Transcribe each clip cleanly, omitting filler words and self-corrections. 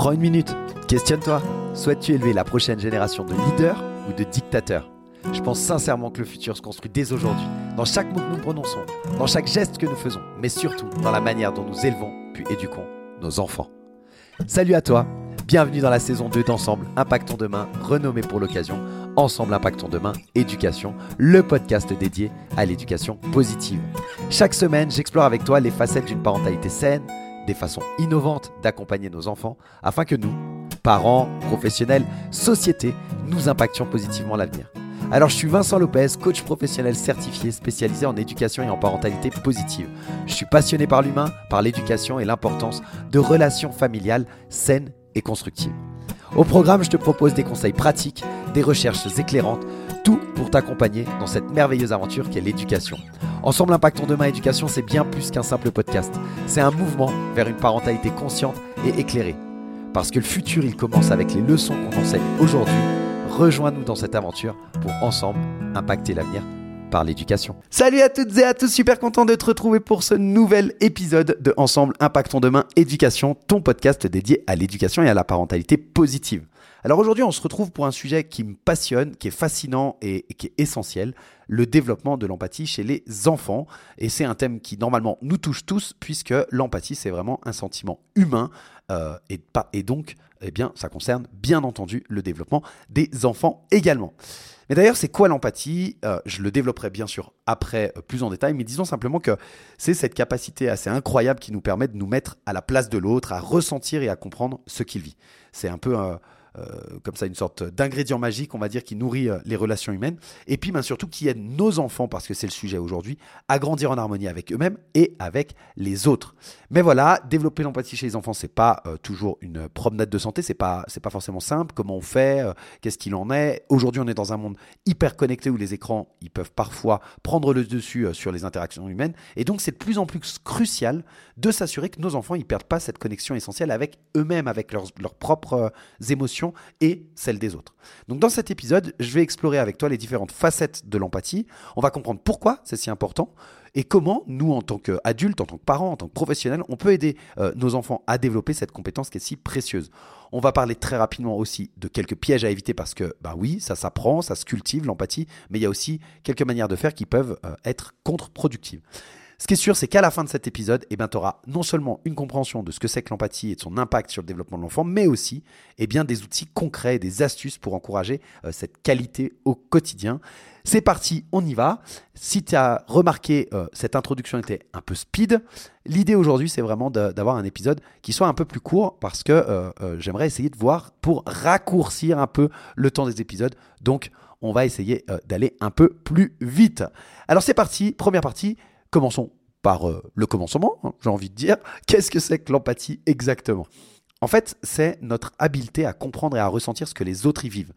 Prends une minute, questionne-toi. Souhaites-tu élever la prochaine génération de leaders ou de dictateurs ? Je pense sincèrement que le futur se construit dès aujourd'hui, dans chaque mot que nous prononçons, dans chaque geste que nous faisons, mais surtout dans la manière dont nous élevons puis éduquons nos enfants. Salut à toi, bienvenue dans la saison 2 d'Ensemble, Impactons Demain, renommée pour l'occasion, Ensemble Impactons Demain, Éducation, le podcast dédié à l'éducation positive. Chaque semaine, j'explore avec toi les facettes d'une parentalité saine, des façons innovantes d'accompagner nos enfants, afin que nous, parents, professionnels, sociétés, nous impactions positivement l'avenir. Alors, je suis Vincent Lopez, coach professionnel certifié, spécialisé en éducation et en parentalité positive. Je suis passionné par l'humain, par l'éducation et l'importance de relations familiales saines et constructives. Au programme, je te propose des conseils pratiques, des recherches éclairantes, tout pour t'accompagner dans cette merveilleuse aventure qu'est l'éducation. Ensemble, Impactons Demain Éducation, c'est bien plus qu'un simple podcast. C'est un mouvement vers une parentalité consciente et éclairée. Parce que le futur, il commence avec les leçons qu'on enseigne aujourd'hui. Rejoins-nous dans cette aventure pour ensemble impacter l'avenir par l'éducation. Salut à toutes et à tous, super content de te retrouver pour ce nouvel épisode de Ensemble Impactons Demain Éducation, ton podcast dédié à l'éducation et à la parentalité positive. Alors aujourd'hui, on se retrouve pour un sujet qui me passionne, qui est fascinant et qui est essentiel, le développement de l'empathie chez les enfants. Et c'est un thème qui normalement nous touche tous, puisque l'empathie, c'est vraiment un sentiment humain et donc, eh bien, ça concerne bien entendu le développement des enfants également. Mais d'ailleurs, c'est quoi l'empathie ? Je le développerai bien sûr après plus en détail, mais disons simplement que c'est cette capacité assez incroyable qui nous permet de nous mettre à la place de l'autre, à ressentir et à comprendre ce qu'il vit. C'est un peu comme ça une sorte d'ingrédient magique, on va dire, qui nourrit les relations humaines et puis surtout qui aide nos enfants, parce que c'est le sujet aujourd'hui, à grandir en harmonie avec eux-mêmes et avec les autres. Mais voilà, développer l'empathie chez les enfants, c'est pas toujours une promenade de santé, c'est pas forcément simple. Comment on fait, qu'est-ce qu'il en est? Aujourd'hui, on est dans un monde hyper connecté où les écrans, ils peuvent parfois prendre le dessus sur les interactions humaines, et donc c'est de plus en plus crucial de s'assurer que nos enfants, ils perdent pas cette connexion essentielle avec eux-mêmes, avec leurs propres émotions et celle des autres. Donc dans cet épisode, je vais explorer avec toi les différentes facettes de l'empathie. On va comprendre pourquoi c'est si important et comment nous, en tant qu'adultes, en tant que parents, en tant que professionnels, on peut aider nos enfants à développer cette compétence qui est si précieuse. On va parler très rapidement aussi de quelques pièges à éviter parce que, oui, ça s'apprend, ça se cultive l'empathie, mais il y a aussi quelques manières de faire qui peuvent être contre-productives. Ce qui est sûr, c'est qu'à la fin de cet épisode, tu auras non seulement une compréhension de ce que c'est que l'empathie et de son impact sur le développement de l'enfant, mais aussi des outils concrets, des astuces pour encourager cette qualité au quotidien. C'est parti, on y va. Si tu as remarqué, cette introduction était un peu speed. L'idée aujourd'hui, c'est vraiment d'avoir un épisode qui soit un peu plus court parce que j'aimerais essayer de voir pour raccourcir un peu le temps des épisodes. Donc, on va essayer d'aller un peu plus vite. Alors, c'est parti, première partie. Commençons par le commencement, j'ai envie de dire. Qu'est-ce que c'est que l'empathie exactement ? En fait, c'est notre habileté à comprendre et à ressentir ce que les autres y vivent.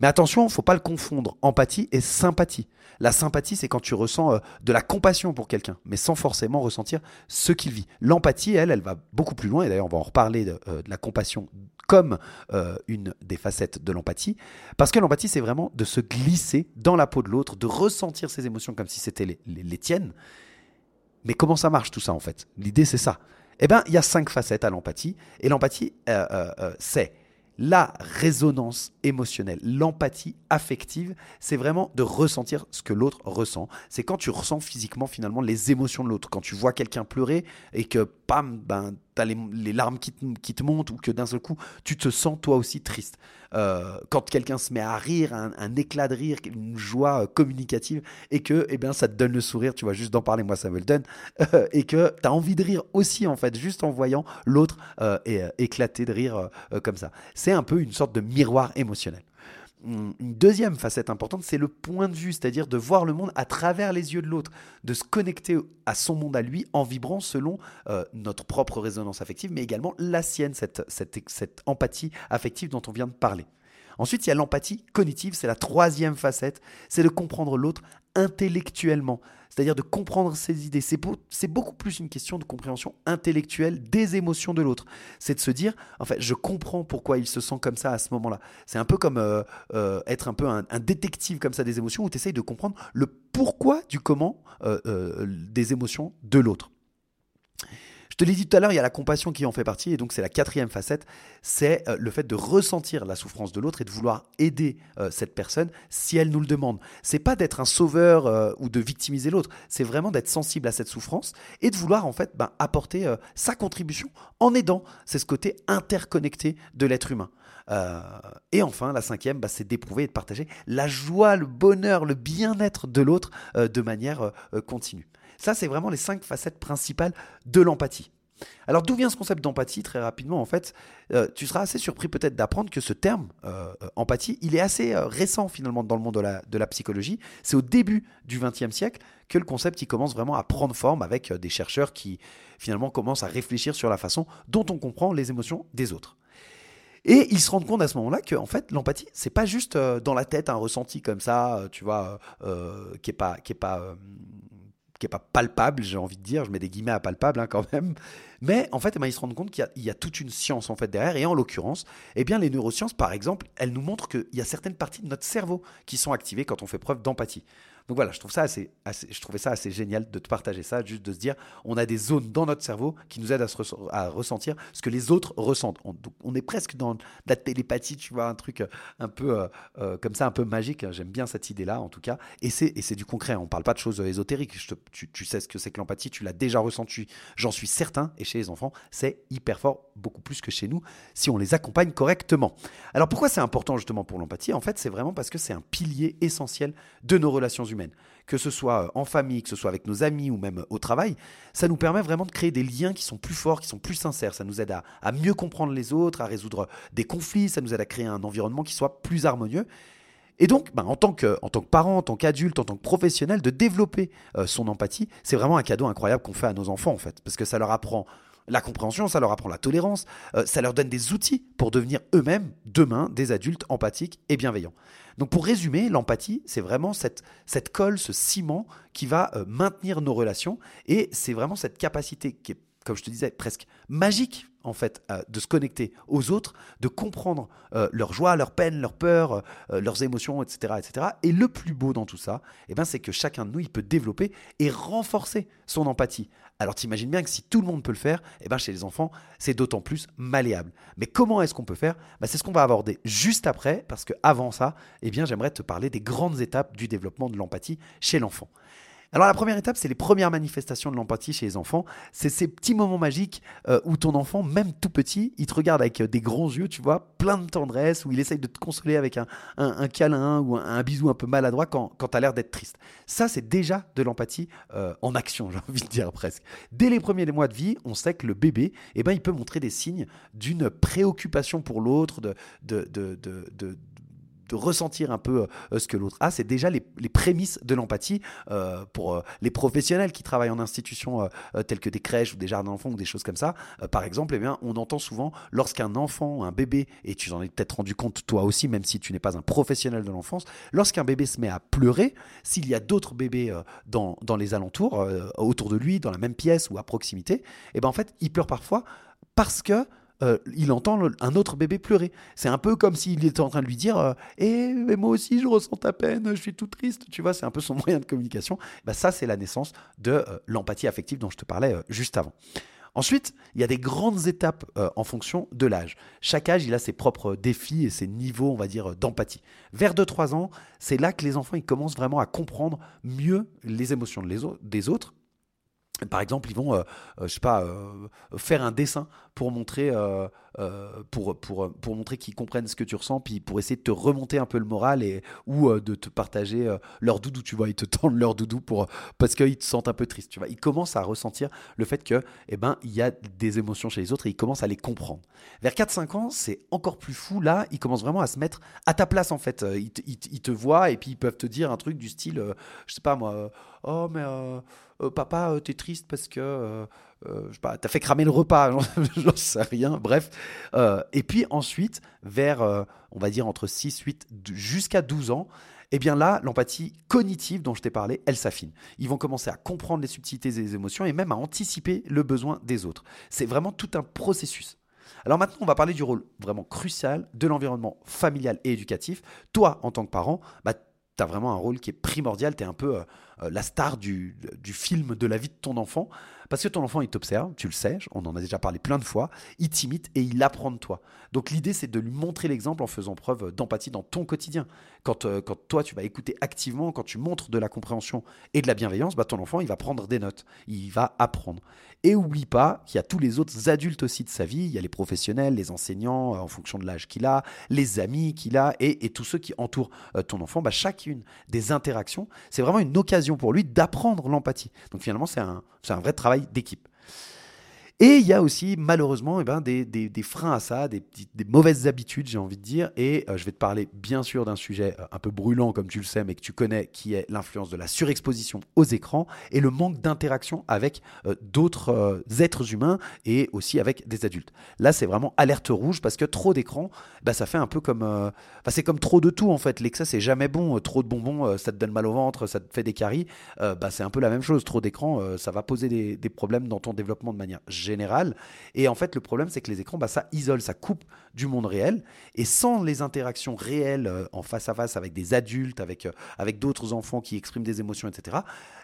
Mais attention, il ne faut pas le confondre, empathie et sympathie. La sympathie, c'est quand tu ressens de la compassion pour quelqu'un, mais sans forcément ressentir ce qu'il vit. L'empathie, elle va beaucoup plus loin, et d'ailleurs, on va en reparler de la compassion comme une des facettes de l'empathie, parce que l'empathie, c'est vraiment de se glisser dans la peau de l'autre, de ressentir ses émotions comme si c'était les tiennes. Mais comment ça marche tout ça, en fait ? L'idée, c'est ça. Il y a 5 facettes à l'empathie, et l'empathie, c'est la résonance émotionnelle, l'empathie affective, c'est vraiment de ressentir ce que l'autre ressent. C'est quand tu ressens physiquement finalement les émotions de l'autre. Quand tu vois quelqu'un pleurer et que t'as les larmes qui te montent ou que d'un seul coup, tu te sens toi aussi triste. Quand quelqu'un se met à rire, un éclat de rire, une joie communicative et que ça te donne le sourire, tu vois, juste d'en parler, moi ça me le donne, et que t'as envie de rire aussi en fait, juste en voyant l'autre éclater de rire comme ça. C'est un peu une sorte de miroir émotionnel. Une deuxième facette importante, c'est le point de vue, c'est-à-dire de voir le monde à travers les yeux de l'autre, de se connecter à son monde à lui en vibrant selon notre propre résonance affective, mais également la sienne, cette empathie affective dont on vient de parler. Ensuite, il y a l'empathie cognitive, c'est la 3e facette, c'est de comprendre l'autre intellectuellement, c'est-à-dire de comprendre ses idées. C'est beaucoup plus une question de compréhension intellectuelle des émotions de l'autre. C'est de se dire, en fait, je comprends pourquoi il se sent comme ça à ce moment-là. C'est un peu comme être un peu un détective comme ça des émotions, où tu essayes de comprendre le pourquoi du comment des émotions de l'autre. Je te l'ai dit tout à l'heure, il y a la compassion qui en fait partie, et donc c'est la quatrième facette, c'est le fait de ressentir la souffrance de l'autre et de vouloir aider cette personne si elle nous le demande. C'est pas d'être un sauveur ou de victimiser l'autre, c'est vraiment d'être sensible à cette souffrance et de vouloir en fait apporter sa contribution en aidant. C'est ce côté interconnecté de l'être humain. Et enfin, la cinquième, c'est d'éprouver et de partager la joie, le bonheur, le bien-être de l'autre de manière continue. Ça, c'est vraiment les cinq facettes principales de l'empathie. Alors, d'où vient ce concept d'empathie ? Très rapidement, en fait, tu seras assez surpris peut-être d'apprendre que ce terme empathie, il est assez récent finalement dans le monde de la psychologie. C'est au début du XXe siècle que le concept il commence vraiment à prendre forme avec des chercheurs qui finalement commencent à réfléchir sur la façon dont on comprend les émotions des autres. Et ils se rendent compte à ce moment-là que en fait, l'empathie, c'est pas juste dans la tête un ressenti comme ça, tu vois, qui n'est pas palpable, j'ai envie de dire, je mets des guillemets à palpable quand même, mais en fait, ils se rendent compte qu'il y a toute une science en fait, derrière, et en l'occurrence, les neurosciences, par exemple, elles nous montrent qu'il y a certaines parties de notre cerveau qui sont activées quand on fait preuve d'empathie. Donc voilà, je trouvais ça assez génial de te partager ça, juste de se dire, on a des zones dans notre cerveau qui nous aident à ressentir ce que les autres ressentent. On est presque dans de la télépathie, tu vois, un truc un peu comme ça, un peu magique. J'aime bien cette idée-là, en tout cas. Et c'est du concret, on ne parle pas de choses ésotériques. Tu sais ce que c'est que l'empathie, tu l'as déjà ressenti, j'en suis certain. Et chez les enfants, c'est hyper fort, beaucoup plus que chez nous, si on les accompagne correctement. Alors pourquoi c'est important justement pour l'empathie ? En fait, c'est vraiment parce que c'est un pilier essentiel de nos relations humaines, que ce soit en famille, que ce soit avec nos amis ou même au travail. Ça nous permet vraiment de créer des liens qui sont plus forts, qui sont plus sincères. Ça nous aide à mieux comprendre les autres, à résoudre des conflits. Ça nous aide à créer un environnement qui soit plus harmonieux. Et donc, en tant que parent, en tant qu'adulte, en tant que professionnel, de développer son empathie, c'est vraiment un cadeau incroyable qu'on fait à nos enfants, en fait, parce que ça leur apprend la compréhension, ça leur apprend la tolérance, ça leur donne des outils pour devenir eux-mêmes, demain, des adultes empathiques et bienveillants. Donc pour résumer, l'empathie, c'est vraiment cette colle, ce ciment qui va maintenir nos relations, et c'est vraiment cette capacité qui est, comme je te disais, presque magique en fait, de se connecter aux autres, de comprendre leur joie, leur peine, leur peur, leurs émotions, etc., etc. Et le plus beau dans tout ça, c'est que chacun de nous, il peut développer et renforcer son empathie. Alors t'imagines bien que si tout le monde peut le faire, chez les enfants, c'est d'autant plus malléable. Mais comment est-ce qu'on peut faire ? C'est ce qu'on va aborder juste après, parce qu'avant ça, j'aimerais te parler des grandes étapes du développement de l'empathie chez l'enfant. Alors la première étape, c'est les premières manifestations de l'empathie chez les enfants. C'est ces petits moments magiques où ton enfant, même tout petit, il te regarde avec des grands yeux, tu vois, plein de tendresse, où il essaye de te consoler avec un câlin ou un bisou un peu maladroit quand tu as l'air d'être triste. Ça, c'est déjà de l'empathie en action, j'ai envie de dire presque. Dès les premiers mois de vie, on sait que le bébé, il peut montrer des signes d'une préoccupation pour l'autre, de ressentir un peu ce que l'autre a. C'est déjà les prémices de l'empathie pour les professionnels qui travaillent en institutions telles que des crèches ou des jardins d'enfants ou des choses comme ça. Par exemple, on entend souvent lorsqu'un enfant, un bébé, et tu t'en es peut-être rendu compte toi aussi, même si tu n'es pas un professionnel de l'enfance, lorsqu'un bébé se met à pleurer, s'il y a d'autres bébés dans les alentours, autour de lui, dans la même pièce ou à proximité, il pleure parfois parce que il entend un autre bébé pleurer. C'est un peu comme s'il était en train de lui dire mais moi aussi je ressens ta peine, je suis tout triste, tu vois, c'est un peu son moyen de communication. Ça, c'est la naissance de l'empathie affective dont je te parlais juste avant. Ensuite, il y a des grandes étapes en fonction de l'âge. Chaque âge, il a ses propres défis et ses niveaux, on va dire, d'empathie. Vers 2-3 ans, c'est là que les enfants ils commencent vraiment à comprendre mieux les émotions des autres. Par exemple, ils vont, faire un dessin pour montrer, pour montrer qu'ils comprennent ce que tu ressens, puis pour essayer de te remonter un peu le moral ou de te partager leur doudou. Tu vois, ils te tendent leur doudou parce qu'ils te sentent un peu triste. Tu vois, ils commencent à ressentir le fait que, il y a des émotions chez les autres et ils commencent à les comprendre. Vers 4-5 ans, c'est encore plus fou. Là, ils commencent vraiment à se mettre à ta place en fait. Ils te voient et puis ils peuvent te dire un truc du style, oh mais papa, t'es triste parce que t'as fait cramer le repas, j'en sais rien, bref. Et puis ensuite, vers, on va dire, entre 6, 8, jusqu'à 12 ans, là, l'empathie cognitive dont je t'ai parlé, elle s'affine. Ils vont commencer à comprendre les subtilités des émotions et même à anticiper le besoin des autres. C'est vraiment tout un processus. Alors maintenant, on va parler du rôle vraiment crucial de l'environnement familial et éducatif. Toi, en tant que parent, tu as vraiment un rôle qui est primordial, tu es un peu la star du film de la vie de ton enfant, parce que ton enfant, il t'observe, tu le sais, on en a déjà parlé plein de fois, il t'imite et il apprend de toi. Donc l'idée, c'est de lui montrer l'exemple en faisant preuve d'empathie dans ton quotidien. Quand toi, tu vas écouter activement, quand tu montres de la compréhension et de la bienveillance, bah, ton enfant, il va prendre des notes, il va apprendre. Et oublie pas qu'il y a tous les autres adultes aussi de sa vie, il y a les professionnels, les enseignants, en fonction de l'âge qu'il a, les amis qu'il a et tous ceux qui entourent ton enfant, bah, chacune des interactions, c'est vraiment une occasion pour lui d'apprendre l'empathie. Donc finalement, c'est un vrai travail d'équipe. Et il y a aussi malheureusement des freins à ça, des mauvaises habitudes, j'ai envie de dire. Et je vais te parler bien sûr d'un sujet un peu brûlant, comme tu le sais, mais que tu connais, qui est l'influence de la surexposition aux écrans et le manque d'interaction avec d'autres êtres humains et aussi avec des adultes. Là, c'est vraiment alerte rouge parce que trop d'écrans, bah, ça fait un peu comme... c'est comme trop de tout en fait. L'excès, c'est jamais bon. Trop de bonbons, ça te donne mal au ventre, ça te fait des caries. C'est un peu la même chose. Trop d'écrans, ça va poser des problèmes dans ton développement de manière général. Et en fait, le problème, c'est que les écrans, bah, ça isole, ça coupe du monde réel. Et sans les interactions réelles en face à face avec des adultes, avec d'autres enfants qui expriment des émotions, etc.,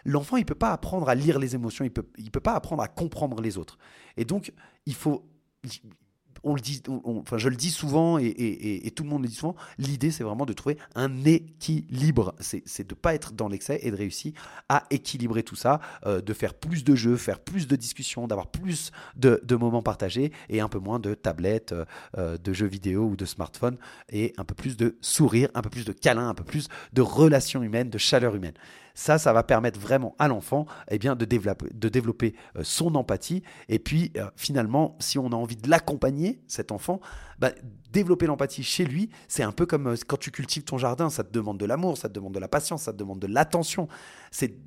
l'enfant, il ne peut pas apprendre à lire les émotions, il peut pas apprendre à comprendre les autres. Et donc, il faut... je le dis souvent et tout le monde le dit souvent, l'idée, c'est vraiment de trouver un équilibre. C'est de ne pas être dans l'excès et de réussir à équilibrer tout ça, de faire plus de jeux, faire plus de discussions, d'avoir plus de moments partagés et un peu moins de tablettes, de jeux vidéo ou de smartphones et un peu plus de sourire, un peu plus de câlins, un peu plus de relations humaines, de chaleur humaine. Ça va permettre vraiment à l'enfant de développer son empathie. Et puis, finalement, si on a envie de l'accompagner, cet enfant, bah, développer l'empathie chez lui, c'est un peu comme quand tu cultives ton jardin. Ça te demande de l'amour, ça te demande de la patience, ça te demande de l'attention. C'est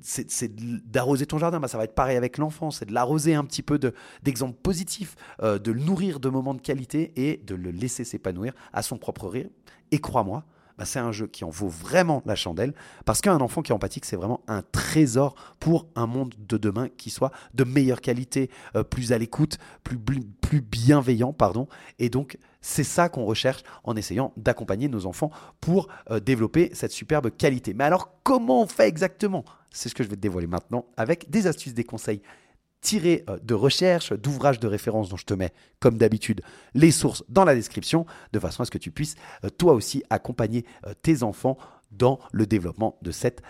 d'arroser ton jardin. Bah, ça va être pareil avec l'enfant. C'est de l'arroser un petit peu d'exemples positifs, de le nourrir de moments de qualité et de le laisser s'épanouir à son propre rythme. Et crois-moi, c'est un jeu qui en vaut vraiment la chandelle parce qu'un enfant qui est empathique, c'est vraiment un trésor pour un monde de demain qui soit de meilleure qualité, plus à l'écoute, plus bienveillant, pardon. Et donc, c'est ça qu'on recherche en essayant d'accompagner nos enfants pour développer cette superbe qualité. Mais alors, comment on fait exactement ? C'est ce que je vais te dévoiler maintenant avec des astuces, des conseils tirés de recherches, d'ouvrages de référence dont je te mets, comme d'habitude, les sources dans la description, de façon à ce que tu puisses toi aussi accompagner tes enfants dans le développement de cette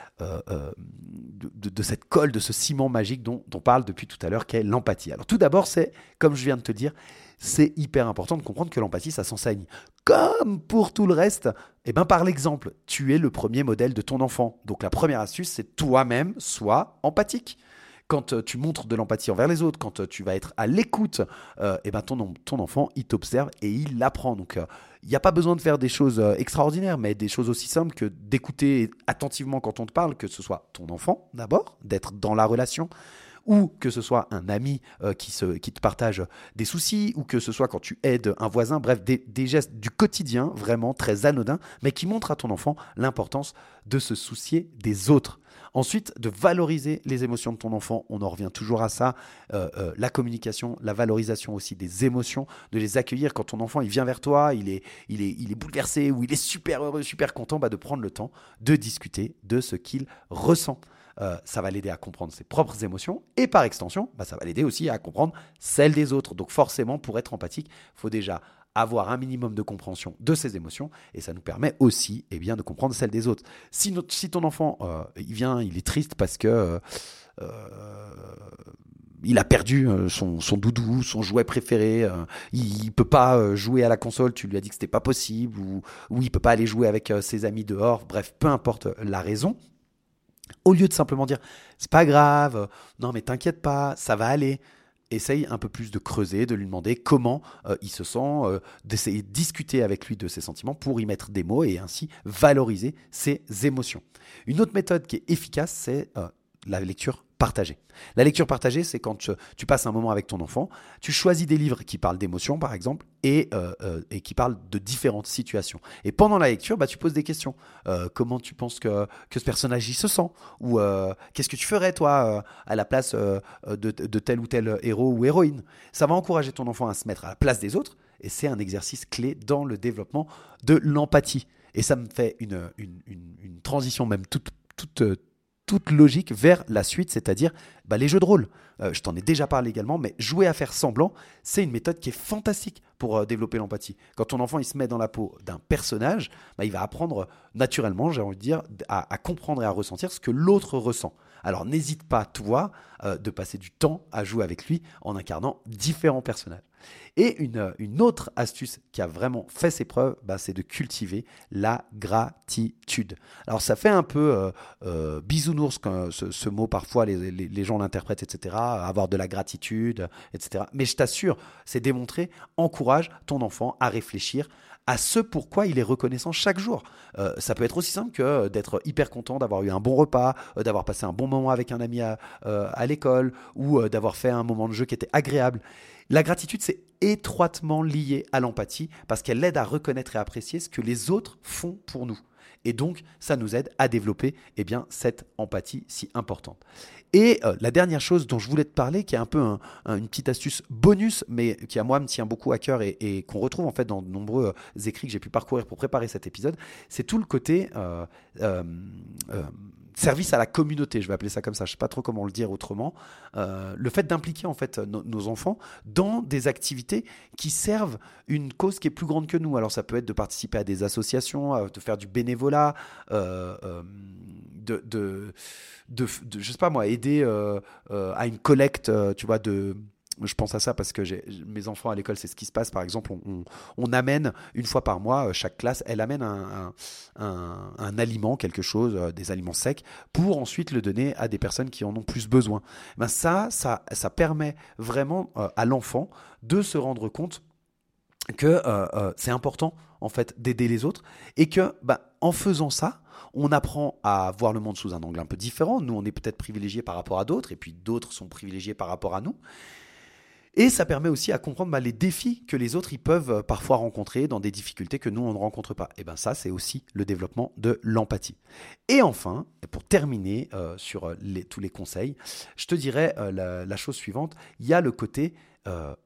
colle, de ce ciment magique dont on parle depuis tout à l'heure, qu'est l'empathie. Alors tout d'abord, c'est, comme je viens de te dire, c'est hyper important de comprendre que l'empathie, ça s'enseigne. Comme pour tout le reste, par l'exemple, tu es le premier modèle de ton enfant. Donc la première astuce, c'est toi-même, sois empathique. Quand tu montres de l'empathie envers les autres, quand tu vas être à l'écoute, ton enfant, il t'observe et il apprend. Donc, il n'y a pas besoin de faire des choses extraordinaires, mais des choses aussi simples que d'écouter attentivement quand on te parle, que ce soit ton enfant d'abord, d'être dans la relation, ou que ce soit un ami qui te partage des soucis, ou que ce soit quand tu aides un voisin, bref, des gestes du quotidien vraiment très anodins, mais qui montrent à ton enfant l'importance de se soucier des autres. Ensuite, de valoriser les émotions de ton enfant, on en revient toujours à ça, la communication, la valorisation aussi des émotions, de les accueillir. Quand ton enfant il vient vers toi, il est bouleversé ou il est super heureux, super content, de prendre le temps de discuter de ce qu'il ressent. Ça va l'aider à comprendre ses propres émotions et par extension, ça va l'aider aussi à comprendre celles des autres. Donc forcément, pour être empathique, il faut déjà avoir un minimum de compréhension de ses émotions et ça nous permet aussi de comprendre celles des autres. Si ton enfant, il est triste parce que... il a perdu son doudou, son jouet préféré, il peut pas jouer à la console, tu lui as dit que c'était pas possible, ou il peut pas aller jouer avec ses amis dehors, bref, peu importe la raison. Au lieu de simplement dire « c'est pas grave, non mais t'inquiète pas, ça va aller », essaye un peu plus de creuser, de lui demander comment il se sent, d'essayer de discuter avec lui de ses sentiments pour y mettre des mots et ainsi valoriser ses émotions. Une autre méthode qui est efficace, c'est la lecture partagée. La lecture partagée, c'est quand tu passes un moment avec ton enfant, tu choisis des livres qui parlent d'émotions, par exemple, et qui parlent de différentes situations. Et pendant la lecture, tu poses des questions. Comment tu penses que ce personnage y se sent ? Ou qu'est-ce que tu ferais, toi, à la place de tel ou tel héros ou héroïne ? Ça va encourager ton enfant à se mettre à la place des autres, et c'est un exercice clé dans le développement de l'empathie. Et ça me fait une transition même toute toute logique vers la suite, c'est-à-dire les jeux de rôle. Je t'en ai déjà parlé également, mais jouer à faire semblant, c'est une méthode qui est fantastique pour développer l'empathie. Quand ton enfant il se met dans la peau d'un personnage, il va apprendre naturellement, j'ai envie de dire, à comprendre et à ressentir ce que l'autre ressent. Alors n'hésite pas, toi, de passer du temps à jouer avec lui en incarnant différents personnages. Et une autre astuce qui a vraiment fait ses preuves, c'est de cultiver la gratitude. Alors ça fait un peu bisounours quand ce mot, parfois les gens l'interprètent, etc. Avoir de la gratitude, etc. Mais je t'assure, c'est démontré, encourage ton enfant à réfléchir à ce pourquoi il est reconnaissant chaque jour. Ça peut être aussi simple que d'être hyper content d'avoir eu un bon repas, d'avoir passé un bon moment avec un ami à l'école ou d'avoir fait un moment de jeu qui était agréable. La gratitude, c'est étroitement lié à l'empathie parce qu'elle aide à reconnaître et apprécier ce que les autres font pour nous. Et donc, ça nous aide à développer cette empathie si importante. Et la dernière chose dont je voulais te parler, qui est un peu une petite astuce bonus, mais qui à moi me tient beaucoup à cœur et qu'on retrouve en fait dans de nombreux écrits que j'ai pu parcourir pour préparer cet épisode, c'est tout le côté service à la communauté, je vais appeler ça comme ça, je ne sais pas trop comment le dire autrement, le fait d'impliquer en fait nos enfants dans des activités qui servent une cause qui est plus grande que nous. Alors ça peut être de participer à des associations, de faire du bénévolat, je sais pas moi, aider à une collecte, tu vois, de... Je pense à ça parce que mes enfants à l'école, c'est ce qui se passe. Par exemple, on amène une fois par mois, chaque classe, elle amène un aliment, quelque chose, des aliments secs, pour ensuite le donner à des personnes qui en ont plus besoin. Ça permet vraiment à l'enfant de se rendre compte que c'est important en fait d'aider les autres et que en faisant ça, on apprend à voir le monde sous un angle un peu différent. Nous, on est peut-être privilégiés par rapport à d'autres et puis d'autres sont privilégiés par rapport à nous. Et ça permet aussi à comprendre les défis que les autres ils peuvent parfois rencontrer dans des difficultés que nous, on ne rencontre pas. Et ça, c'est aussi le développement de l'empathie. Et enfin, pour terminer sur tous les conseils, je te dirais la chose suivante. Il y a le côté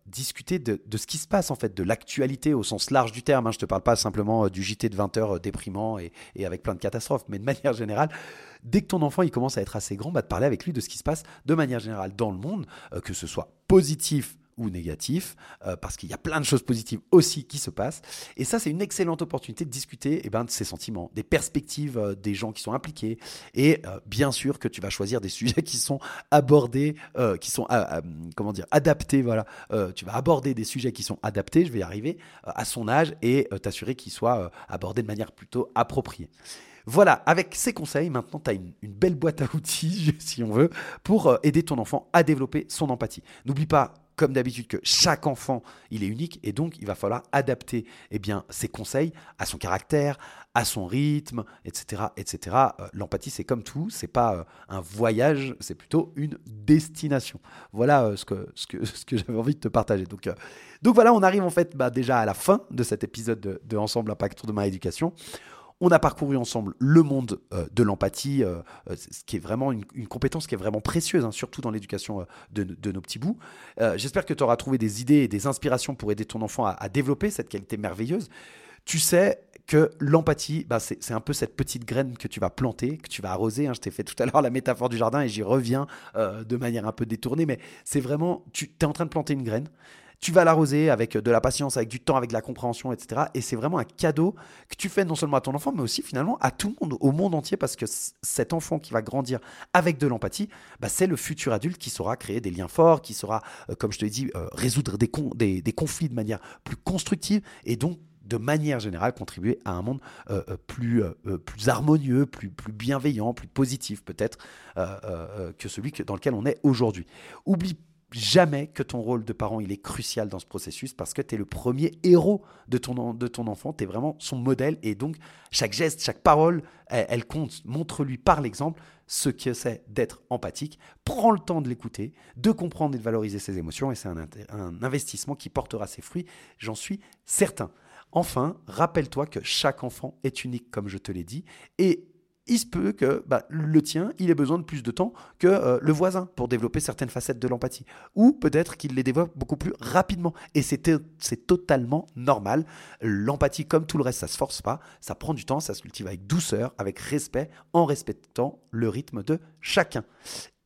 discuter de ce qui se passe, en fait, de l'actualité au sens large du terme. Je ne te parle pas simplement du JT de 20h déprimant et avec plein de catastrophes, mais de manière générale, dès que ton enfant il commence à être assez grand, de parler avec lui de ce qui se passe de manière générale dans le monde, que ce soit positif ou négatif, parce qu'il y a plein de choses positives aussi qui se passent. Et ça, c'est une excellente opportunité de discuter de ses sentiments, des perspectives des gens qui sont impliqués. Et bien sûr que tu vas choisir des sujets qui sont abordés, qui sont adaptés. Voilà. Tu vas aborder des sujets qui sont adaptés, je vais y arriver, à son âge et t'assurer qu'ils soient abordés de manière plutôt appropriée. Voilà, avec ces conseils, maintenant, tu as une belle boîte à outils, si on veut, pour aider ton enfant à développer son empathie. N'oublie pas, comme d'habitude, que chaque enfant, il est unique et donc il va falloir adapter ses conseils à son caractère, à son rythme, etc. etc. L'empathie, c'est comme tout, c'est pas un voyage, c'est plutôt une destination. Voilà ce que j'avais envie de te partager. Donc voilà, on arrive en fait déjà à la fin de cet épisode de Ensemble Impactons Demain Éducation. On a parcouru ensemble le monde de l'empathie, ce qui est vraiment une compétence qui est vraiment précieuse, surtout dans l'éducation de nos petits bouts. J'espère que tu auras trouvé des idées et des inspirations pour aider ton enfant à développer cette qualité merveilleuse. Tu sais que l'empathie, c'est un peu cette petite graine que tu vas planter, que tu vas arroser. Je t'ai fait tout à l'heure la métaphore du jardin et j'y reviens de manière un peu détournée, mais c'est vraiment, tu es en train de planter une graine. Tu vas l'arroser avec de la patience, avec du temps, avec de la compréhension, etc. Et c'est vraiment un cadeau que tu fais non seulement à ton enfant, mais aussi finalement à tout le monde, au monde entier, parce que cet enfant qui va grandir avec de l'empathie, c'est le futur adulte qui saura créer des liens forts, qui saura, comme je te l'ai dit, résoudre des conflits de manière plus constructive et donc, de manière générale, contribuer à un monde plus harmonieux, plus bienveillant, plus positif peut-être que celui dans lequel on est aujourd'hui. Oublie jamais que ton rôle de parent, il est crucial dans ce processus parce que tu es le premier héros de ton enfant, tu es vraiment son modèle et donc chaque geste, chaque parole, elle compte. Montre-lui par l'exemple ce que c'est d'être empathique. Prends le temps de l'écouter, de comprendre et de valoriser ses émotions et c'est un investissement qui portera ses fruits, j'en suis certain. Enfin, rappelle-toi que chaque enfant est unique comme je te l'ai dit et il se peut que le tien, il ait besoin de plus de temps que le voisin pour développer certaines facettes de l'empathie. Ou peut-être qu'il les développe beaucoup plus rapidement. Et c'est totalement normal. L'empathie, comme tout le reste, ça ne se force pas. Ça prend du temps, ça se cultive avec douceur, avec respect, en respectant le rythme de chacun.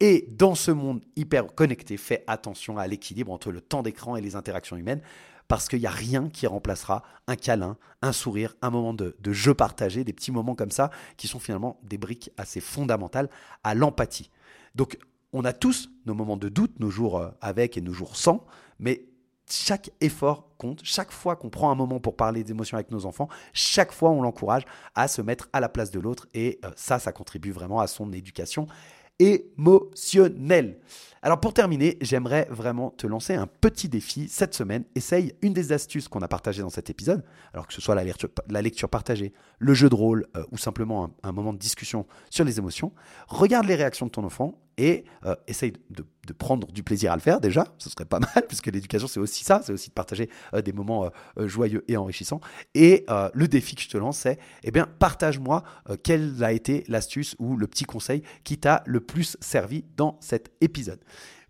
Et dans ce monde hyper connecté, fais attention à l'équilibre entre le temps d'écran et les interactions humaines. Parce qu'il n'y a rien qui remplacera un câlin, un sourire, un moment de jeu partagé, des petits moments comme ça qui sont finalement des briques assez fondamentales à l'empathie. Donc, on a tous nos moments de doute, nos jours avec et nos jours sans, mais chaque effort compte. Chaque fois qu'on prend un moment pour parler d'émotions avec nos enfants, chaque fois on l'encourage à se mettre à la place de l'autre et ça contribue vraiment à son éducation émotionnelle. Alors pour terminer, j'aimerais vraiment te lancer un petit défi cette semaine. Essaye une des astuces qu'on a partagées dans cet épisode, alors que ce soit la lecture partagée, le jeu de rôle ou simplement un moment de discussion sur les émotions. Regarde les réactions de ton enfant et essaye de prendre du plaisir à le faire déjà. Ce serait pas mal puisque l'éducation c'est aussi ça, c'est aussi de partager des moments joyeux et enrichissants. Et le défi que je te lance c'est, partage-moi quelle a été l'astuce ou le petit conseil qui t'a le plus servi dans cet épisode.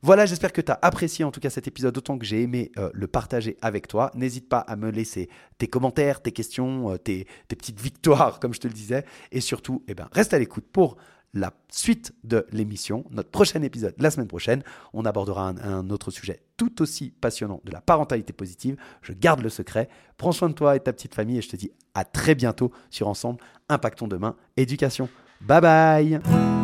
Voilà, j'espère que tu as apprécié en tout cas cet épisode autant que j'ai aimé le partager avec toi. N'hésite pas à me laisser tes commentaires, tes questions, tes petites victoires comme je te le disais. Et surtout, reste à l'écoute pour la suite de l'émission, notre prochain épisode la semaine prochaine. On abordera un autre sujet tout aussi passionnant de la parentalité positive. Je garde le secret. Prends soin de toi et de ta petite famille et je te dis à très bientôt sur Ensemble, Impactons Demain, Éducation. Bye bye.